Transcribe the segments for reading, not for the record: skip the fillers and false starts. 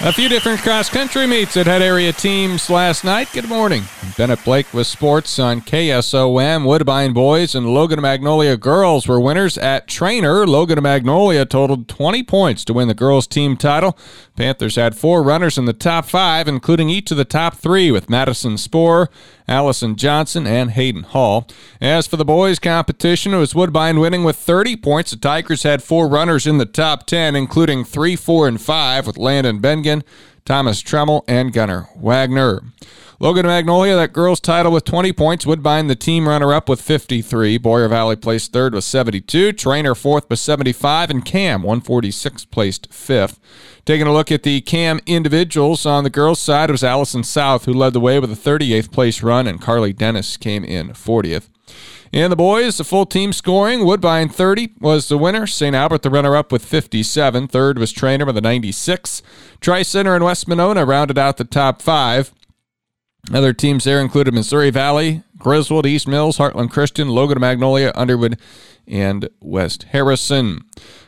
A few different cross-country meets at head area teams last night. Good morning. Bennett Blake with sports on KSOM. Woodbine boys and Logan Magnolia girls were winners at Trainer. Logan Magnolia totaled 20 points to win the girls' team title. Panthers had four runners in the top five, including each of the top three with Madison Spohr, Allison Johnson, and Hayden Hall. As for the boys' competition, it was Woodbine winning with 30 points. The Tigers had four runners in the top 10, including 3, 4, and 5 with Landon Bengen, Thomas Tremmel, and Gunnar Wagner. Logan Magnolia, that girls' title with 20 points. Woodbine, the team runner-up, with 53. Boyer Valley placed third with 72. Trainer fourth with 75. And Cam, 146, placed fifth. Taking a look at the Cam individuals on the girls' side, it was Allison South who led the way with a 38th place run, and Carly Dennis came in 40th. And the boys, the full team scoring. Woodbine 30 was the winner. St. Albert the runner-up with 57. Third was Trainer with a 96. Tri-Center and West Monona rounded out the top five. Other teams there included Missouri Valley, Griswold, East Mills, Heartland Christian, Logan Magnolia, Underwood, and West Harrison.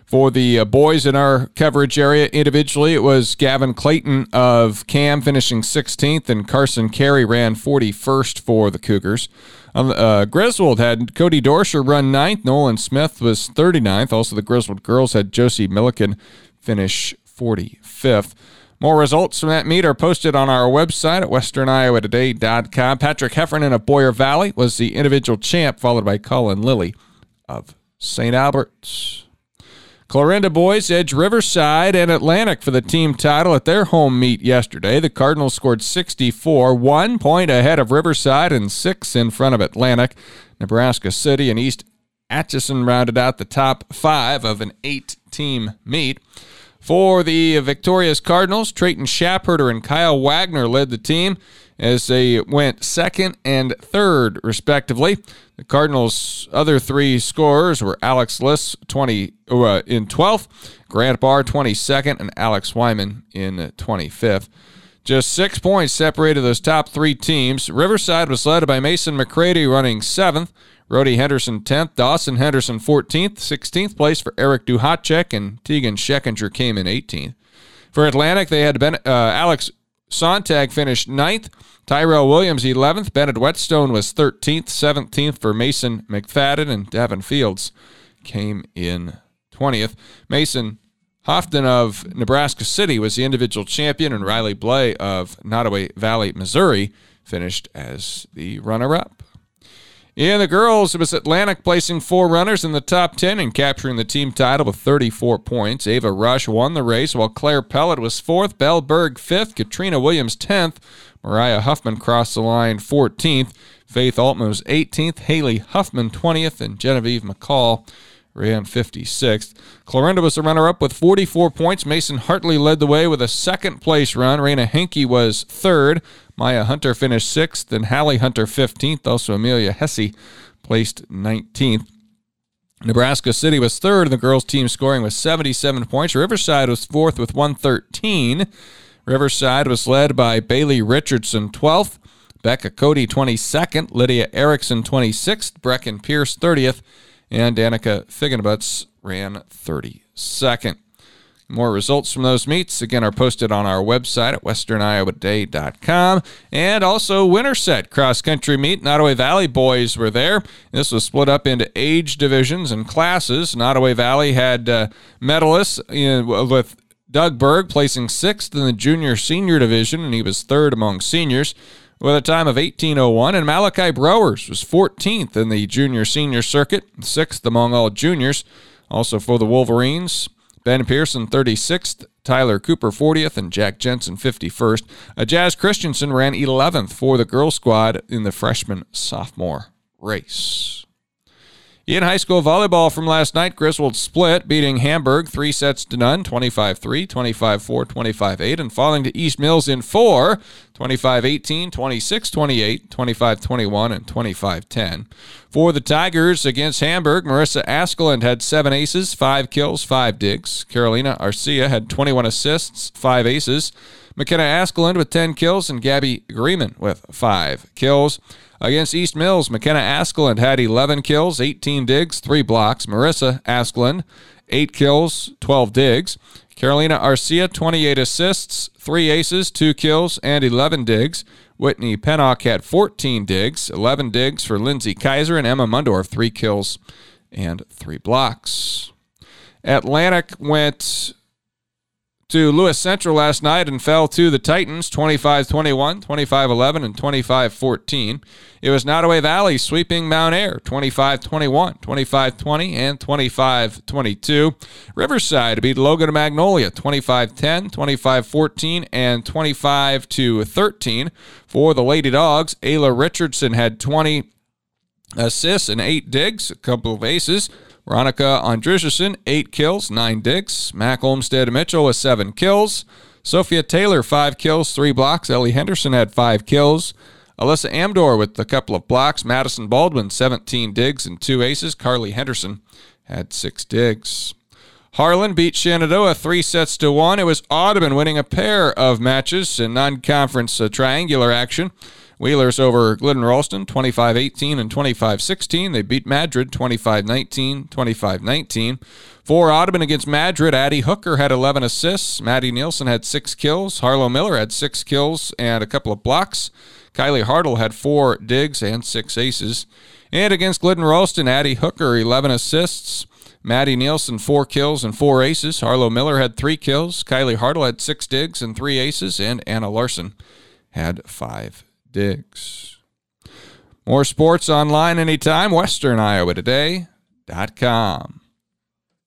For the boys in our coverage area individually, it was Gavin Clayton of Cam finishing 16th, and Carson Carey ran 41st for the Cougars. Griswold had Cody Dorsher run 9th. Nolan Smith was 39th. Also, the Griswold girls had Josie Milliken finish 45th. More results from that meet are posted on our website at westerniowatoday.com. Patrick Heffernan of Boyer Valley was the individual champ, followed by Colin Lilly of St. Albert's. Clarinda boys edged Riverside and Atlantic for the team title at their home meet yesterday. The Cardinals scored 64, 1 point ahead of Riverside and 6 in front of Atlantic. Nebraska City and East Atchison rounded out the top five of an 8-team meet. For the victorious Cardinals, Trayton Schapperter and Kyle Wagner led the team as they went second and third, respectively. The Cardinals' other three scorers were Alex Liss in 12th, Grant Barr 22nd, and Alex Wyman in 25th. Just 6 points separated those top three teams. Riverside was led by Mason McCready running 7th, Rody Henderson 10th, Dawson Henderson 14th, 16th place for Eric Duhacek, and Tegan Schekinger came in 18th. For Atlantic, they had Alex Sontag finished 9th, Tyrell Williams 11th, Bennett Whetstone was 13th, 17th for Mason McFadden, and Davin Fields came in 20th. Mason Hofton of Nebraska City was the individual champion, and Riley Blay of Nottoway Valley, Missouri, finished as the runner-up. In the girls, it was Atlantic placing four runners in the top 10 and capturing the team title with 34 points. Ava Rush won the race, while Claire Pellet was 4th, Belle Berg 5th, Katrina Williams 10th, Mariah Huffman crossed the line 14th, Faith Altman was 18th, Haley Huffman 20th, and Genevieve McCall ran 56th. Clarinda was the runner-up with 44 points. Mason Hartley led the way with a second-place run. Raina Henke was 3rd. Maya Hunter finished 6th, and Hallie Hunter 15th. Also, Amelia Hesse placed 19th. Nebraska City was 3rd, and the girls' team scoring with 77 points. Riverside was 4th with 113. Riverside was led by Bailey Richardson, 12th. Becca Cody, 22nd. Lydia Erickson, 26th. Brecken Pierce, 30th. And Danica Figgenbutz ran 32nd. More results from those meets, again, are posted on our website at westerniowatoday.com. And also, winter set cross-country meet. Nottoway Valley boys were there. This was split up into age divisions and classes. Nottoway Valley had medalists with Doug Berg placing 6th in the junior-senior division, and he was 3rd among seniors with a time of 18:01, and Malachi Browers was 14th in the junior-senior circuit, 6th among all juniors. Also for the Wolverines, Ben Pearson 36th, Tyler Cooper 40th, and Jack Jensen 51st. Jazz Christensen ran 11th for the girls' squad in the freshman-sophomore race. In high school volleyball from last night, Griswold split, beating Hamburg 3-0, 25-3, 25-4, 25-8, and falling to East Mills in 4, 25-18, 26-28, 25-21, and 25-10. For the Tigers against Hamburg, Marissa Askeland had 7 aces, 5 kills, 5 digs. Carolina Arcia had 21 assists, 5 aces. McKenna Askeland with 10 kills, and Gabby Greeman with 5 kills. Against East Mills, McKenna Askeland had 11 kills, 18 digs, 3 blocks. Marissa Askeland, 8 kills, 12 digs. Carolina Arcia, 28 assists, 3 aces, 2 kills, and 11 digs. Whitney Pennock had 14 digs, 11 digs for Lindsay Kaiser, and Emma Mundorf, 3 kills and 3 blocks. Atlantic went to Lewis Central last night and fell to the Titans 25-21, 25-11, and 25-14. It was Nottoway Valley sweeping Mount Air 25-21, 25-20, and 25-22. Riverside beat Logan Magnolia 25-10, 25-14, and 25-13. For the Lady Dogs, Ayla Richardson had 20 assists and 8 digs, a couple of aces. Veronica Andrusherson, 8 kills, 9 digs. Mac Olmstead-Mitchell with 7 kills. Sophia Taylor, 5 kills, 3 blocks. Ellie Henderson had 5 kills. Alyssa Amdor with a couple of blocks. Madison Baldwin, 17 digs and 2 aces. Carly Henderson had 6 digs. Harlan beat Shenandoah 3-1. It was Audubon winning a pair of matches in non-conference triangular action. Wheelers over Glidden Ralston, 25-18 and 25-16. They beat Madrid, 25-19, 25-19. For Audubon against Madrid, Addie Hooker had 11 assists. Maddie Nielsen had 6 kills. Harlow Miller had 6 kills and a couple of blocks. Kylie Hartle had 4 digs and 6 aces. And against Glidden Ralston, Addie Hooker, 11 assists. Maddie Nielsen, 4 kills and 4 aces. Harlow Miller had 3 kills. Kylie Hartle had 6 digs and 3 aces. And Anna Larson had 5 digs. More sports online anytime, westerniowatoday.com.